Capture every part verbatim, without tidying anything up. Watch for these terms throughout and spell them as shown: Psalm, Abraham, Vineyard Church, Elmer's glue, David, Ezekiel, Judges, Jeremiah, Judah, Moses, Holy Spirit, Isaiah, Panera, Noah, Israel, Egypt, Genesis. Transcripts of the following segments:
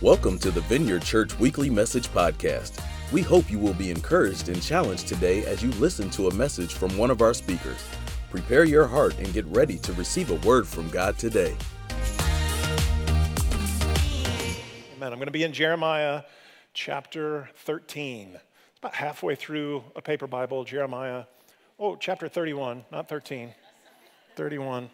Welcome to the Vineyard Church Weekly Message Podcast. We hope you will be encouraged and challenged today as you listen to a message from one of our speakers. Prepare your heart and get ready to receive a word from God today. Amen. I'm going to be in Jeremiah chapter thirteen. It's about halfway through a paper Bible, Jeremiah. Oh, chapter thirty-one, not thirteen. thirty-one.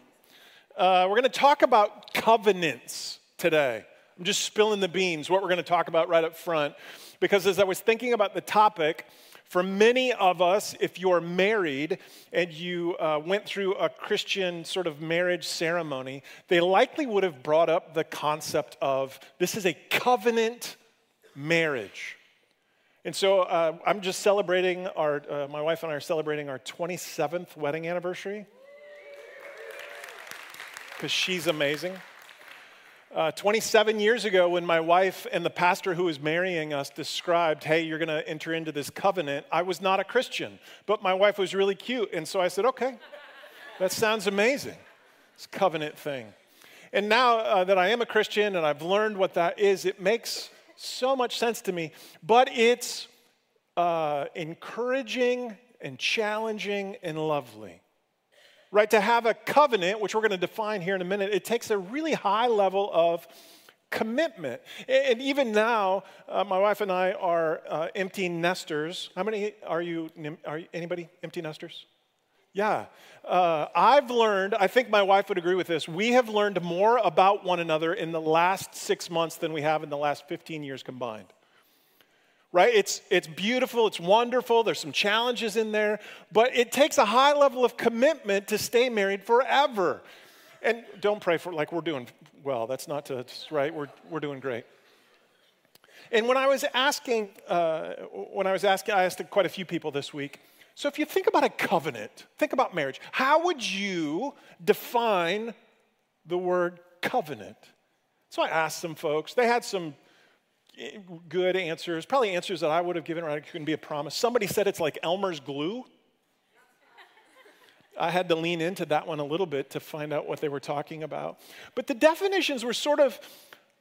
Uh, we're going to talk about covenants today. I'm just spilling the beans, what we're going to talk about right up front, because as I was thinking about the topic, for many of us, if you're married and you uh, went through a Christian sort of marriage ceremony, they likely would have brought up the concept of this is a covenant marriage. And so uh, I'm just celebrating, our uh, my wife and I are celebrating our twenty-seventh wedding anniversary, because she's amazing. Uh, twenty-seven years ago, when my wife and the pastor who was marrying us described, hey, you're going to enter into this covenant, I was not a Christian, but my wife was really cute. And so I said, okay, that sounds amazing, this covenant thing. And now uh, that I am a Christian and I've learned what that is, it makes so much sense to me. But it's uh, encouraging and challenging and lovely. Right, to have a covenant, which we're going to define here in a minute, it takes a really high level of commitment. And even now, uh, my wife and I are uh, empty nesters. How many are you, are you, anybody empty nesters? Yeah. Uh, I've learned, I think my wife would agree with this, we have learned more about one another in the last six months than we have in the last fifteen years combined. Right? It's, it's beautiful. It's wonderful. There's some challenges in there. But it takes a high level of commitment to stay married forever. And don't pray for like we're doing well. That's not to, right? We're, we're doing great. And when I was asking, uh, when I was asking, I asked quite a few people this week, so if you think about a covenant, think about marriage, how would you define the word covenant? So I asked some folks. They had some good answers, probably answers that I would have given, right? It couldn't be a promise. Somebody said it's like Elmer's glue. I had to lean into that one a little bit to find out what they were talking about. But the definitions were sort of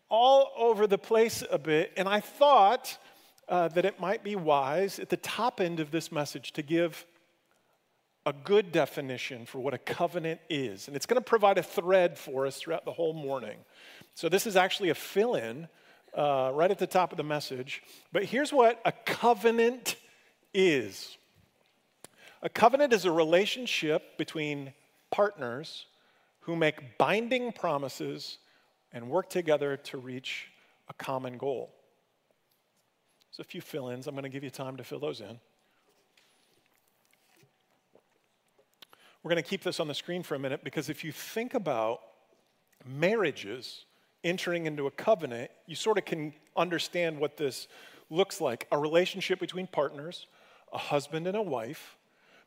all over the place a bit, and I thought uh, that it might be wise at the top end of this message to give a good definition for what a covenant is. And it's going to provide a thread for us throughout the whole morning. So this is actually a fill-in Uh, right at the top of the message. But here's what a covenant is. A covenant is a relationship between partners who make binding promises and work together to reach a common goal. There's a few fill-ins. I'm going to give you time to fill those in. We're going to keep this on the screen for a minute, because if you think about marriages entering into a covenant, you sort of can understand what this looks like. A relationship between partners, a husband and a wife,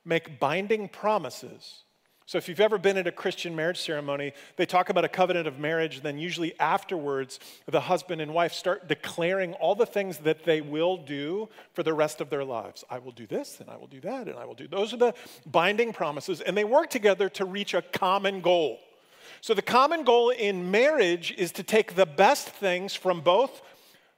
make binding promises. So if you've ever been at a Christian marriage ceremony, they talk about a covenant of marriage, and then usually afterwards, the husband and wife start declaring all the things that they will do for the rest of their lives. I will do this, and I will do that, and I will do. Those are the binding promises, and they work together to reach a common goal. So the common goal in marriage is to take the best things from both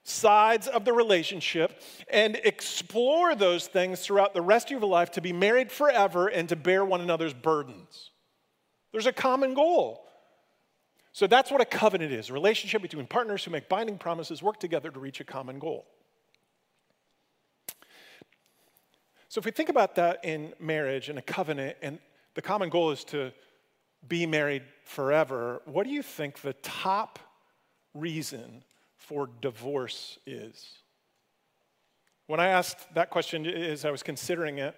sides of the relationship and explore those things throughout the rest of your life to be married forever and to bear one another's burdens. There's a common goal. So that's what a covenant is, a relationship between partners who make binding promises, work together to reach a common goal. So if we think about that in marriage and a covenant, and the common goal is to be married forever, what do you think the top reason for divorce is? When I asked that question as I was considering it,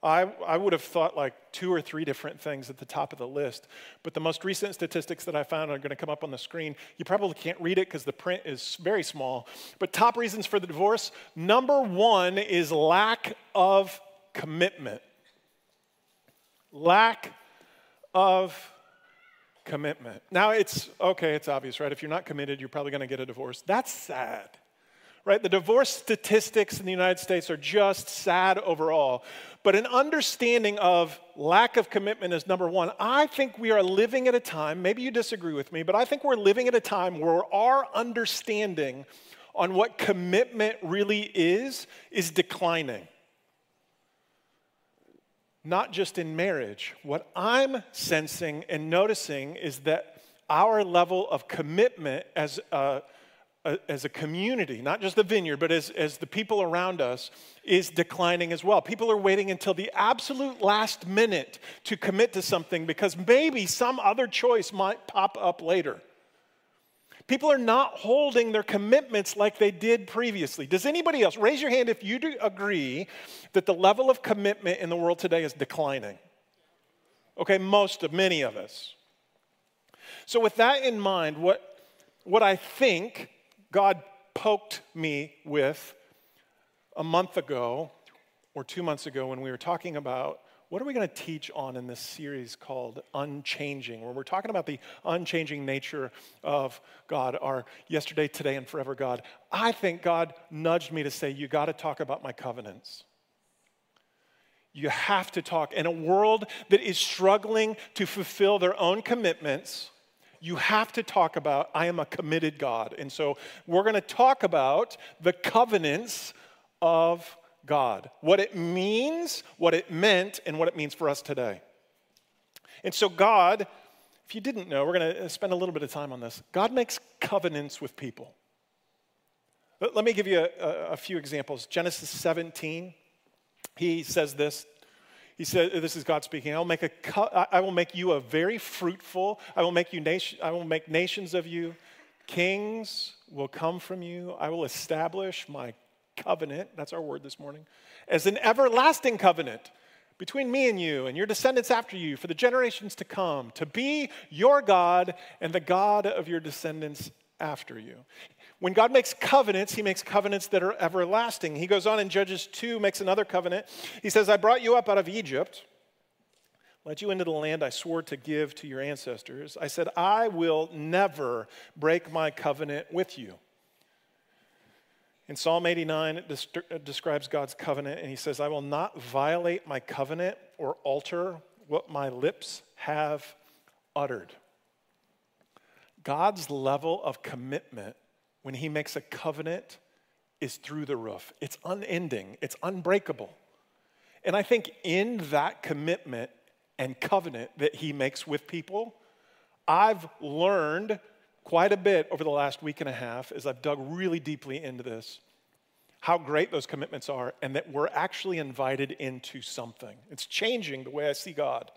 I, I would have thought like two or three different things at the top of the list, but the most recent statistics that I found are going to come up on the screen. You probably can't read it because the print is very small, but top reasons for the divorce, number one is lack of commitment. Lack of Of commitment. Now it's, okay, it's obvious, right? If you're not committed, you're probably going to get a divorce. That's sad, right? The divorce statistics in the United States are just sad overall. But an understanding of lack of commitment is number one. I think we are living at a time, maybe you disagree with me, but I think we're living at a time where our understanding on what commitment really is, is declining. Not just in marriage. What I'm sensing and noticing is that our level of commitment as a, a, as a community, not just the Vineyard, but as, as the people around us, is declining as well. People are waiting until the absolute last minute to commit to something because maybe some other choice might pop up later. People are not holding their commitments like they did previously. Does anybody else, raise your hand if you do agree that the level of commitment in the world today is declining? Okay, most of, many of us. So with that in mind, what, what I think God poked me with a month ago or two months ago when we were talking about what are we going to teach on in this series called Unchanging, where we're talking about the unchanging nature of God, our yesterday, today, and forever God. I think God nudged me to say, you got to talk about my covenants. You have to talk. In a world that is struggling to fulfill their own commitments, you have to talk about, I am a committed God. And so we're going to talk about the covenants of God. God, what it means, what it meant, and what it means for us today. And so God, if you didn't know, we're going to spend a little bit of time on this. God makes covenants with people. Let me give you a, a few examples. Genesis seventeen, he says this. He said, this is God speaking, I will make, a co- I will make you a very fruitful, I will make you nation, I will make nations of you. Kings will come from you. I will establish my covenant, that's our word this morning, as an everlasting covenant between me and you and your descendants after you for the generations to come, to be your God and the God of your descendants after you. When God makes covenants, he makes covenants that are everlasting. He goes on in Judges two, makes another covenant. He says, I brought you up out of Egypt, led you into the land I swore to give to your ancestors. I said, I will never break my covenant with you. In Psalm eighty-nine, it des- describes God's covenant, and he says, I will not violate my covenant or alter what my lips have uttered. God's level of commitment when he makes a covenant is through the roof. It's unending. It's unbreakable. And I think in that commitment and covenant that he makes with people, I've learned quite a bit over the last week and a half as I've dug really deeply into this, how great those commitments are and that we're actually invited into something. It's changing the way I see God.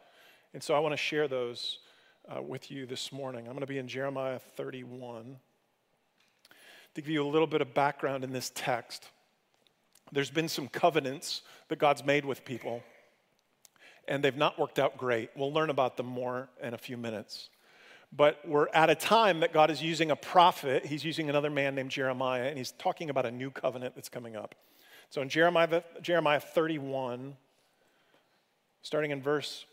And so I want to share those uh, with you this morning. I'm going to be in Jeremiah thirty-one. To give you a little bit of background in this text, there's been some covenants that God's made with people, and they've not worked out great. We'll learn about them more in a few minutes. But we're at a time that God is using a prophet. He's using another man named Jeremiah, and he's talking about a new covenant that's coming up. So in Jeremiah thirty-one, starting in verse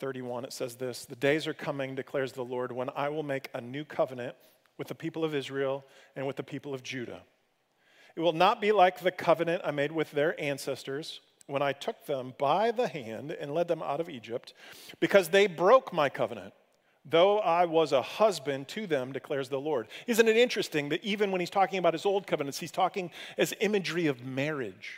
thirty-one, it says this, the days are coming, declares the Lord, when I will make a new covenant with the people of Israel and with the people of Judah. It will not be like the covenant I made with their ancestors when I took them by the hand and led them out of Egypt, because they broke my covenant. Though I was a husband to them, declares the Lord. Isn't it interesting that even when he's talking about his old covenants, he's talking as imagery of marriage.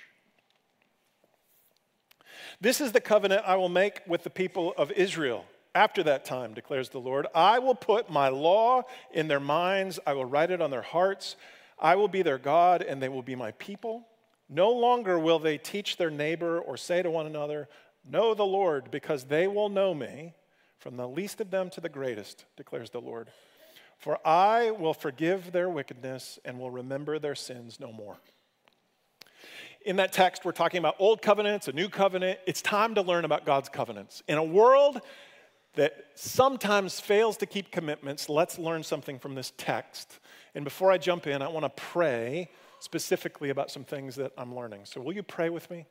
This is the covenant I will make with the people of Israel. After that time, declares the Lord, I will put my law in their minds. I will write it on their hearts. I will be their God, and they will be my people. No longer will they teach their neighbor or say to one another, know the Lord, because they will know me. From the least of them to the greatest, declares the Lord. For I will forgive their wickedness and will remember their sins no more. In that text, we're talking about old covenants, a new covenant. It's time to learn about God's covenants. In a world that sometimes fails to keep commitments, let's learn something from this text. And before I jump in, I want to pray specifically about some things that I'm learning. So will you pray with me?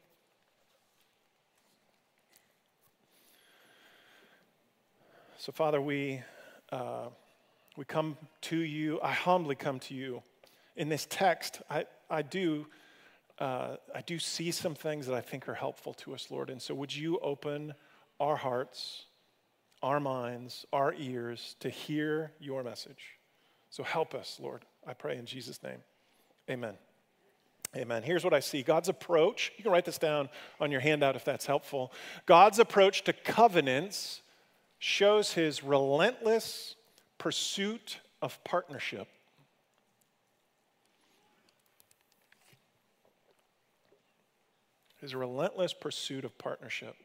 So, Father, we, uh, we come to you, I humbly come to you in this text, I, I do uh, I do see some things that I think are helpful to us, Lord. And so would you open our hearts, our minds, our ears to hear your message? So help us, Lord, I pray in Jesus' name. Amen. Amen. Here's what I see. God's approach, you can write this down on your handout if that's helpful. God's approach to covenants shows his relentless pursuit of partnership. His relentless pursuit of partnership.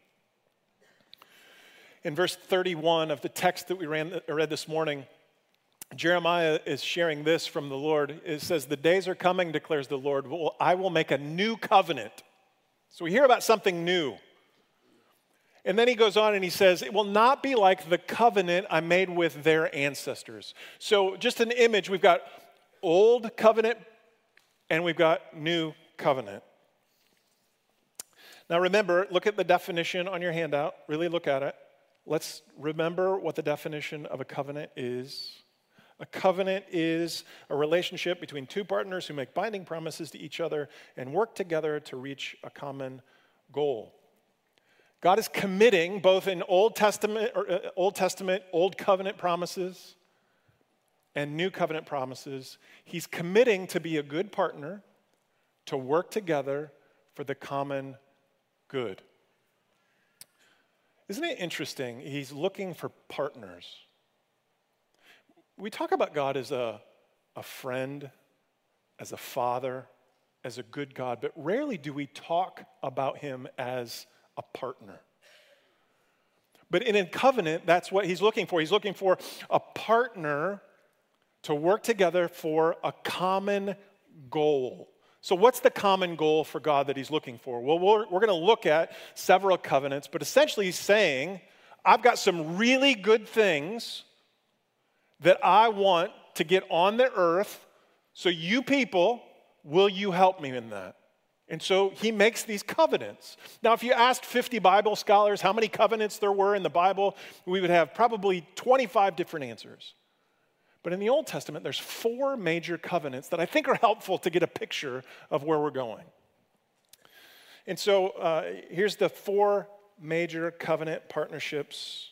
In verse thirty-one of the text that we ran, read this morning, Jeremiah is sharing this from the Lord. It says, "The days are coming, declares the Lord, I will make a new covenant." So we hear about something new. And then he goes on and he says, "It will not be like the covenant I made with their ancestors." So just an image, we've got old covenant and we've got new covenant. Now remember, look at the definition on your handout. Really look at it. Let's remember what the definition of a covenant is. A covenant is a relationship between two partners who make binding promises to each other and work together to reach a common goal. God is committing both in Old Testament, or, uh, Old Testament, Old Covenant promises and New Covenant promises. He's committing to be a good partner, to work together for the common good. Isn't it interesting? He's looking for partners. We talk about God as a, a friend, as a father, as a good God, but rarely do we talk about him as a partner. But in a covenant, that's what he's looking for. He's looking for a partner to work together for a common goal. So what's the common goal for God that he's looking for? Well, we're, we're going to look at several covenants, but essentially he's saying, I've got some really good things that I want to get on the earth, so you people, will you help me in that? And so he makes these covenants. Now, if you asked fifty Bible scholars how many covenants there were in the Bible, we would have probably twenty-five different answers. But in the Old Testament, there's four major covenants that I think are helpful to get a picture of where we're going. And so uh, here's the four major covenant partnerships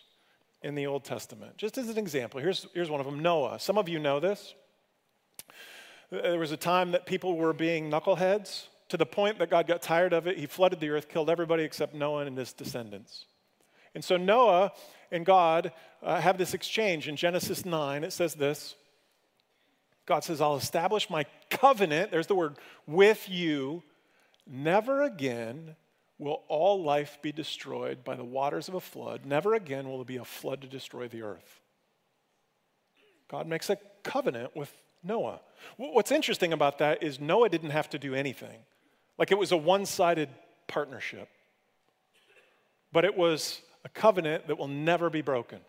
in the Old Testament. Just as an example, here's, here's one of them, Noah. Some of you know this. There was a time that people were being knuckleheads to the point that God got tired of it. He flooded the earth, killed everybody except Noah and his descendants. And so Noah and God uh, have this exchange in Genesis nine. It says this. God says, "I'll establish my covenant," there's the word, "with you. Never again will all life be destroyed by the waters of a flood. Never again will there be a flood to destroy the earth." God makes a covenant with Noah. What's interesting about that is Noah didn't have to do anything. Like, it was a one-sided partnership. But it was a covenant that will never be broken.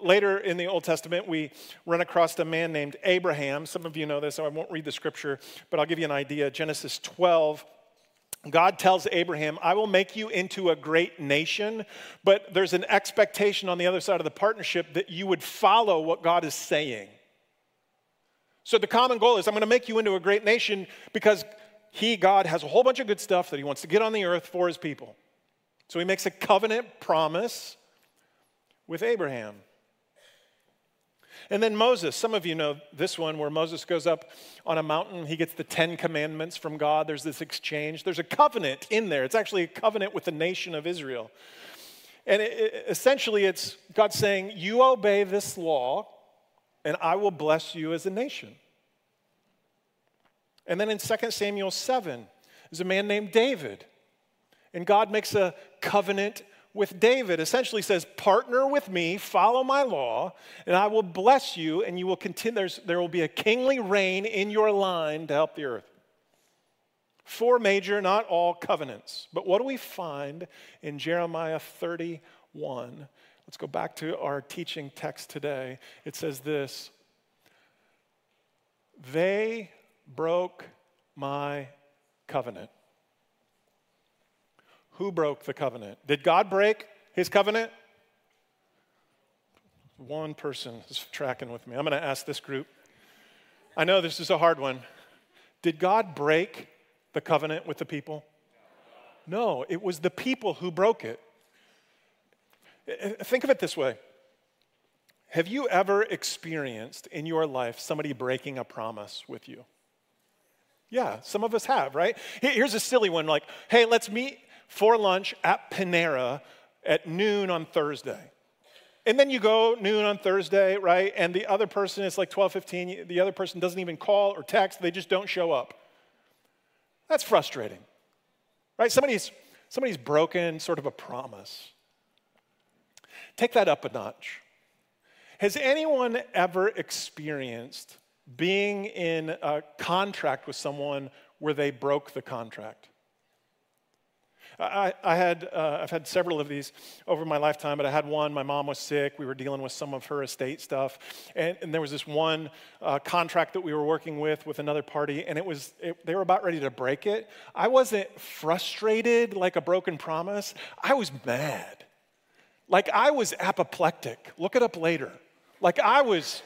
Later in the Old Testament, we run across a man named Abraham. Some of you know this, so I won't read the scripture, but I'll give you an idea. Genesis twelve, God tells Abraham, "I will make you into a great nation," but there's an expectation on the other side of the partnership that you would follow what God is saying. So the common goal is, I'm going to make you into a great nation because he, God, has a whole bunch of good stuff that he wants to get on the earth for his people. So he makes a covenant promise with Abraham. And then Moses, some of you know this one, where Moses goes up on a mountain, he gets the Ten Commandments from God, there's this exchange, there's a covenant in there, it's actually a covenant with the nation of Israel. And it, it, essentially it's God saying, you obey this law, and I will bless you as a nation. And then in Second Samuel seven, there's a man named David, and God makes a covenant with David, essentially says, partner with me, follow my law, and I will bless you, and you will continue. There's, there will be a kingly reign in your line to help the earth. Four major, not all, covenants. But what do we find in Jeremiah thirty-one? Let's go back to our teaching text today. It says this: "They broke my covenant." Who broke the covenant? Did God break his covenant? One person is tracking with me. I'm going to ask this group. I know this is a hard one. Did God break the covenant with the people? No, it was the people who broke it. Think of it this way. Have you ever experienced in your life somebody breaking a promise with you? Yeah, some of us have, right? Here's a silly one, like, hey, let's meet for lunch at Panera at noon on Thursday. And then you go noon on Thursday, right? And the other person, it's like twelve fifteen, the other person doesn't even call or text, they just don't show up. That's frustrating, right? Somebody's, somebody's broken sort of a promise. Take that up a notch. Has anyone ever experienced being in a contract with someone where they broke the contract? I, I had, uh, I've had several of these over my lifetime, but I had one. My mom was sick. We were dealing with some of her estate stuff, and, and there was this one uh, contract that we were working with with another party, and it was it, they were about ready to break it. I wasn't frustrated like a broken promise. I was mad. Like, I was apoplectic. Look it up later. Like, I was...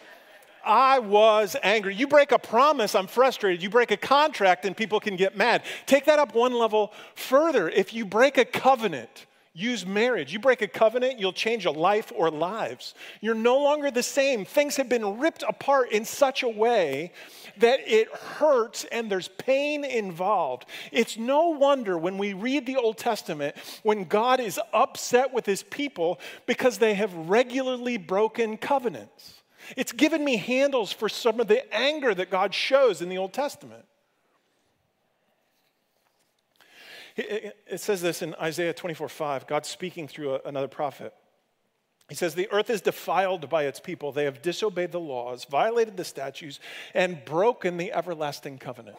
I was angry. You break a promise, I'm frustrated. You break a contract, and people can get mad. Take that up one level further. If you break a covenant, use marriage. You break a covenant, you'll change a life or lives. You're no longer the same. Things have been ripped apart in such a way that it hurts and there's pain involved. It's no wonder when we read the Old Testament, when God is upset with his people because they have regularly broken covenants. It's given me handles for some of the anger that God shows in the Old Testament. It says this in Isaiah twenty-four five, God's speaking through another prophet. He says, the earth is defiled by its people. They have disobeyed the laws, violated the statutes, and broken the everlasting covenant.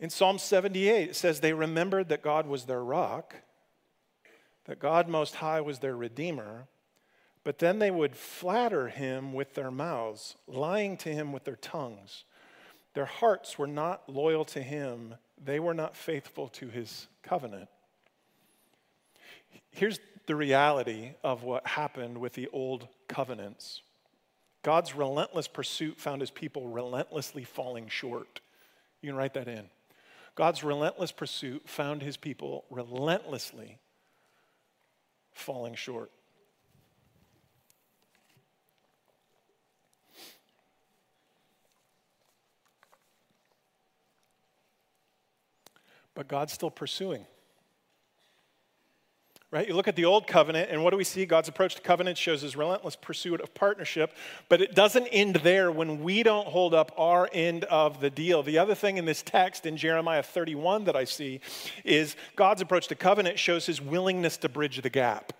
In Psalm seventy-eight, it says, they remembered that God was their rock, that God Most High was their Redeemer, but then they would flatter him with their mouths, lying to him with their tongues. Their hearts were not loyal to him. They were not faithful to his covenant. Here's the reality of what happened with the old covenants. God's relentless pursuit found his people relentlessly falling short. You can write that in. God's relentless pursuit found his people relentlessly falling short. But God's still pursuing, right? You look at the old covenant, and what do we see? God's approach to covenant shows his relentless pursuit of partnership, but it doesn't end there when we don't hold up our end of the deal. The other thing in this text in Jeremiah thirty-one that I see is God's approach to covenant shows his willingness to bridge the gap.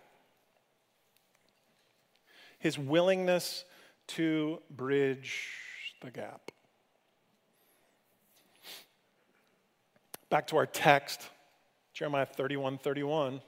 His willingness to bridge the gap. Back to our text, Jeremiah thirty-one thirty-one.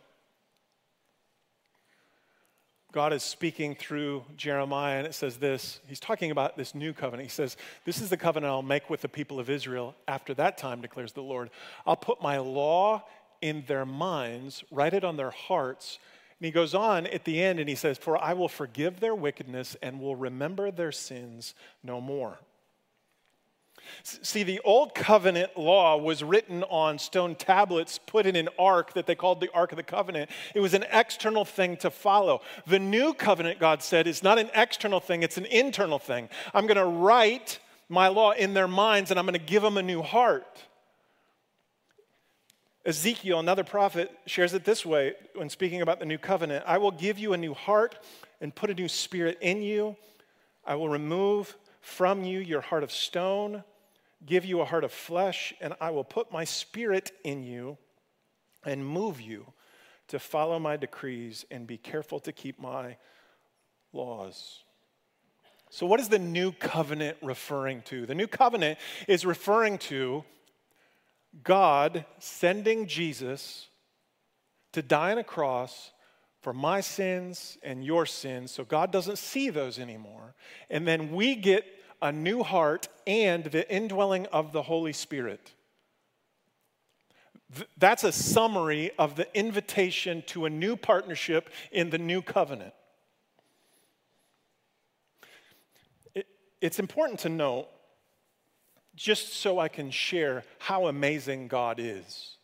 God is speaking through Jeremiah, and it says this. He's talking about this new covenant. He says, this is the covenant I'll make with the people of Israel after that time, declares the Lord. I'll put my law in their minds, write it on their hearts. And he goes on at the end, and he says, for I will forgive their wickedness and will remember their sins no more. See, the old covenant law was written on stone tablets put in an ark that they called the Ark of the Covenant. It was an external thing to follow. The new covenant, God said, is not an external thing, it's an internal thing. I'm going to write my law in their minds, and I'm going to give them a new heart. Ezekiel, another prophet, shares it this way when speaking about the new covenant. I will give you a new heart and put a new spirit in you. I will remove from you your heart of stone, give you a heart of flesh, and I will put my spirit in you and move you to follow my decrees and be careful to keep my laws. So what is the new covenant referring to? The new covenant is referring to God sending Jesus to die on a cross for my sins and your sins, so God doesn't see those anymore. And then we get a new heart and the indwelling of the Holy Spirit. Th- that's a summary of the invitation to a new partnership in the new covenant. It, it's important to note, just so I can share how amazing God is.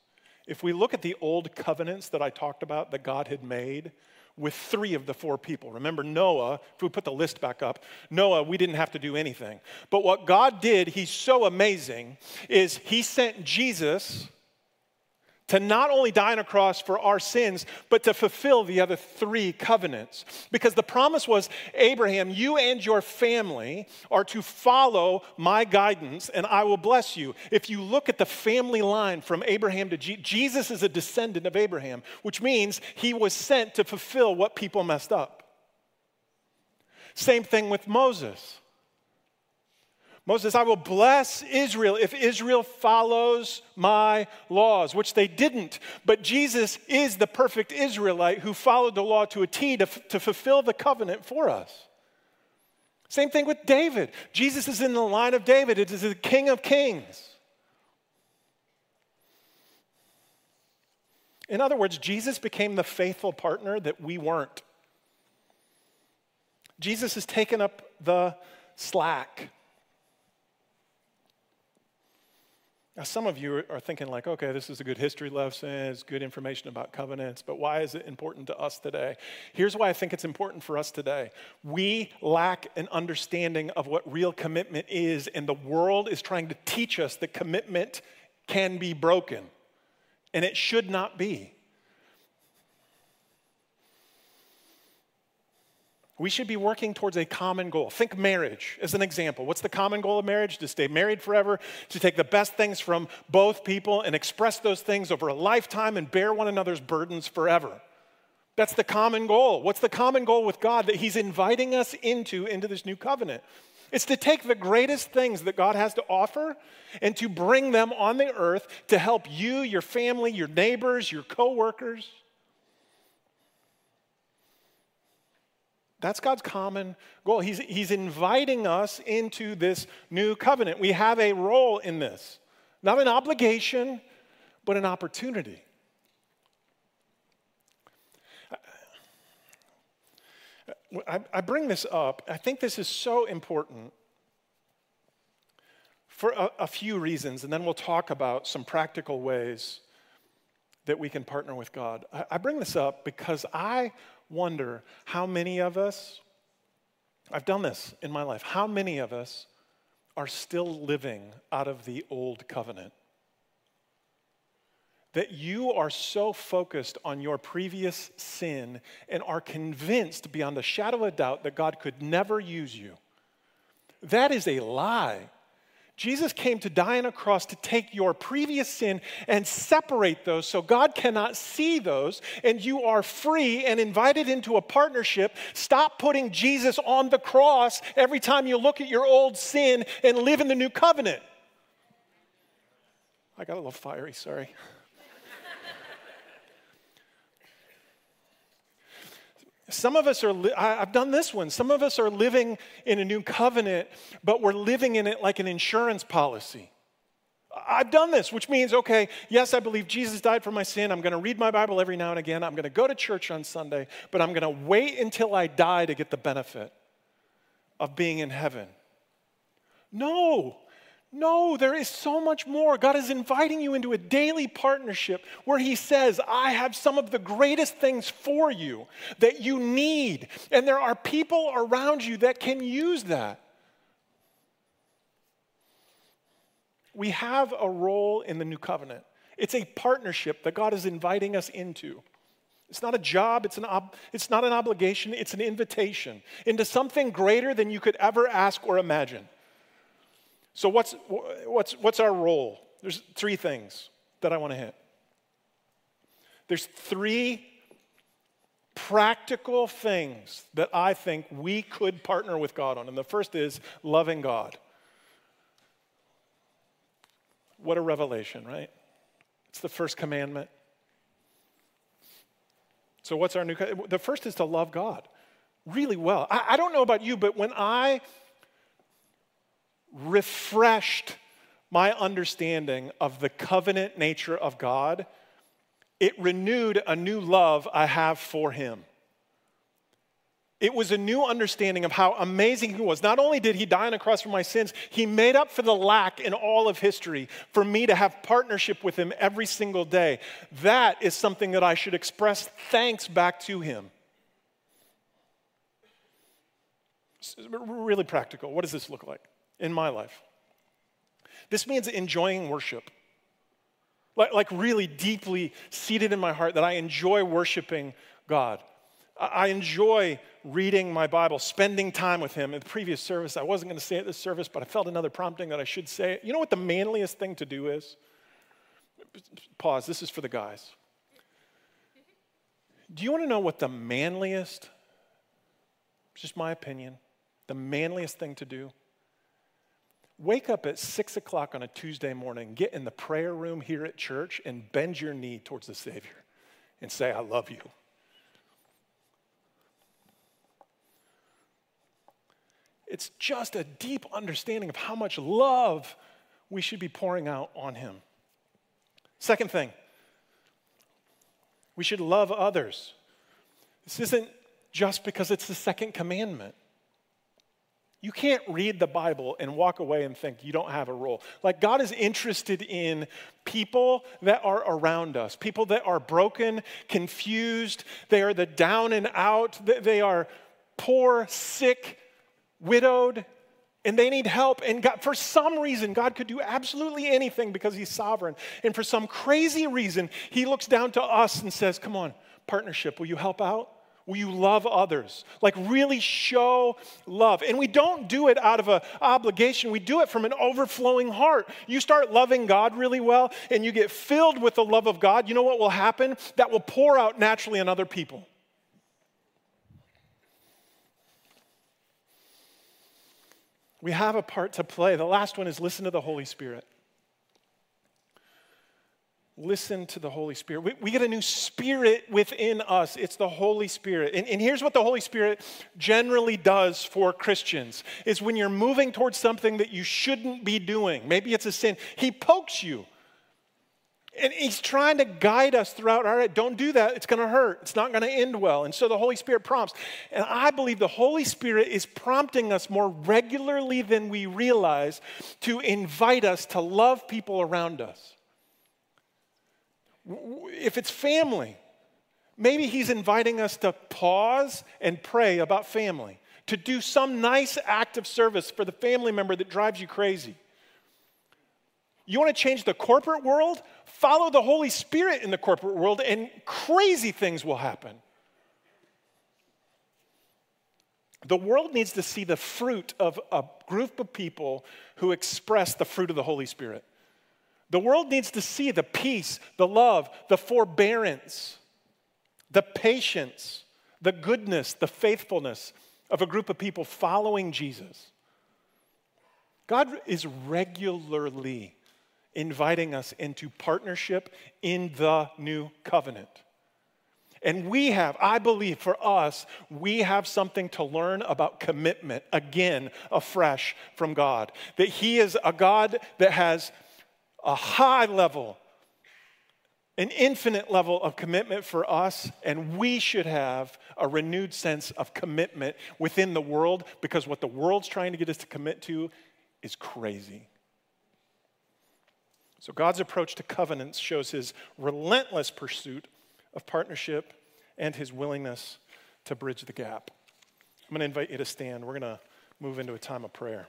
If we look at the old covenants that I talked about that God had made with three of the four people. Remember Noah, if we put the list back up, Noah, we didn't have to do anything. But what God did, he's so amazing, is he sent Jesus to not only die on a cross for our sins, but to fulfill the other three covenants. Because the promise was, Abraham, you and your family are to follow my guidance, and I will bless you. If you look at the family line from Abraham to Jesus, Jesus is a descendant of Abraham, which means he was sent to fulfill what people messed up. Same thing with Moses. Moses, I will bless Israel if Israel follows my laws, which they didn't. But Jesus is the perfect Israelite who followed the law to a T to, to fulfill the covenant for us. Same thing with David. Jesus is in the line of David. It is the King of Kings. In other words, Jesus became the faithful partner that we weren't. Jesus has taken up the slack. Now, some of you are thinking like, okay, this is a good history lesson, it's good information about covenants, but why is it important to us today? Here's why I think it's important for us today. We lack an understanding of what real commitment is, and the world is trying to teach us that commitment can be broken, and it should not be. We should be working towards a common goal. Think marriage as an example. What's the common goal of marriage? To stay married forever, to take the best things from both people and express those things over a lifetime and bear one another's burdens forever. That's the common goal. What's the common goal with God that he's inviting us into, into this new covenant? It's to take the greatest things that God has to offer and to bring them on the earth to help you, your family, your neighbors, your coworkers. That's God's common goal. He's, he's inviting us into this new covenant. We have a role in this. Not an obligation, but an opportunity. I, I bring this up. I think this is so important for a, a few reasons, and then we'll talk about some practical ways that we can partner with God. I, I bring this up because I wonder how many of us, I've done this in my life, how many of us are still living out of the old covenant? That you are so focused on your previous sin and are convinced beyond a shadow of doubt that God could never use you. That is a lie. Jesus came to die on a cross to take your previous sin and separate those so God cannot see those, and you are free and invited into a partnership. Stop putting Jesus on the cross every time you look at your old sin and live in the new covenant. I got a little fiery, sorry. Some of us are, li- I've done this one, some of us are living in a new covenant, but we're living in it like an insurance policy. I've done this, which means, okay, yes, I believe Jesus died for my sin. I'm going to read my Bible every now and again. I'm going to go to church on Sunday, but I'm going to wait until I die to get the benefit of being in heaven. No. No, there is so much more. God is inviting you into a daily partnership where he says, I have some of the greatest things for you that you need. And there are people around you that can use that. We have a role in the new covenant. It's a partnership that God is inviting us into. It's not a job, it's, an ob- it's not an obligation, it's an invitation into something greater than you could ever ask or imagine. So what's, what's, what's our role? There's three things that I want to hit. There's three practical things that I think we could partner with God on. And the first is loving God. What a revelation, right? It's the first commandment. So what's our new? The first is to love God really well. I, I don't know about you, but when I refreshed my understanding of the covenant nature of God, it renewed a new love I have for him. It was a new understanding of how amazing he was. Not only did he die on a cross for my sins, he made up for the lack in all of history for me to have partnership with him every single day. That is something that I should express thanks back to him. Really practical. What does this look like in my life? This means enjoying worship. Like, like really deeply seated in my heart that I enjoy worshiping God. I enjoy reading my Bible, spending time with him. In the previous service, I wasn't going to say it this service, but I felt another prompting that I should say it. You know what the manliest thing to do is? Pause. This is for the guys. Do you want to know what the manliest, just my opinion, the manliest thing to do? Wake up at six o'clock on a Tuesday morning, get in the prayer room here at church, and bend your knee towards the Savior and say, I love you. It's just a deep understanding of how much love we should be pouring out on him. Second thing, we should love others. This isn't just because it's the second commandment. You can't read the Bible and walk away and think you don't have a role. Like, God is interested in people that are around us, people that are broken, confused, they are the down and out, they are poor, sick, widowed, and they need help. And God, for some reason, God could do absolutely anything because he's sovereign. And for some crazy reason, he looks down to us and says, come on, partnership, will you help out? Will you love others? Like, really show love. And we don't do it out of an obligation. We do it from an overflowing heart. You start loving God really well, and you get filled with the love of God. You know what will happen? That will pour out naturally on other people. We have a part to play. The last one is listen to the Holy Spirit. Listen to the Holy Spirit. We, we get a new spirit within us. It's the Holy Spirit. And, and here's what the Holy Spirit generally does for Christians, is when you're moving towards something that you shouldn't be doing, maybe it's a sin, he pokes you. And he's trying to guide us throughout. All right, don't do that. It's going to hurt. It's not going to end well. And so the Holy Spirit prompts. And I believe the Holy Spirit is prompting us more regularly than we realize to invite us to love people around us. If it's family, maybe he's inviting us to pause and pray about family, to do some nice act of service for the family member that drives you crazy. You want to change the corporate world? Follow the Holy Spirit in the corporate world, and crazy things will happen. The world needs to see the fruit of a group of people who express the fruit of the Holy Spirit. The world needs to see the peace, the love, the forbearance, the patience, the goodness, the faithfulness of a group of people following Jesus. God is regularly inviting us into partnership in the new covenant. And we have, I believe for us, we have something to learn about commitment, again, afresh from God. That he is a God that has a high level, an infinite level of commitment for us, and we should have a renewed sense of commitment within the world, because what the world's trying to get us to commit to is crazy. So God's approach to covenants shows his relentless pursuit of partnership and his willingness to bridge the gap. I'm going to invite you to stand. We're going to move into a time of prayer.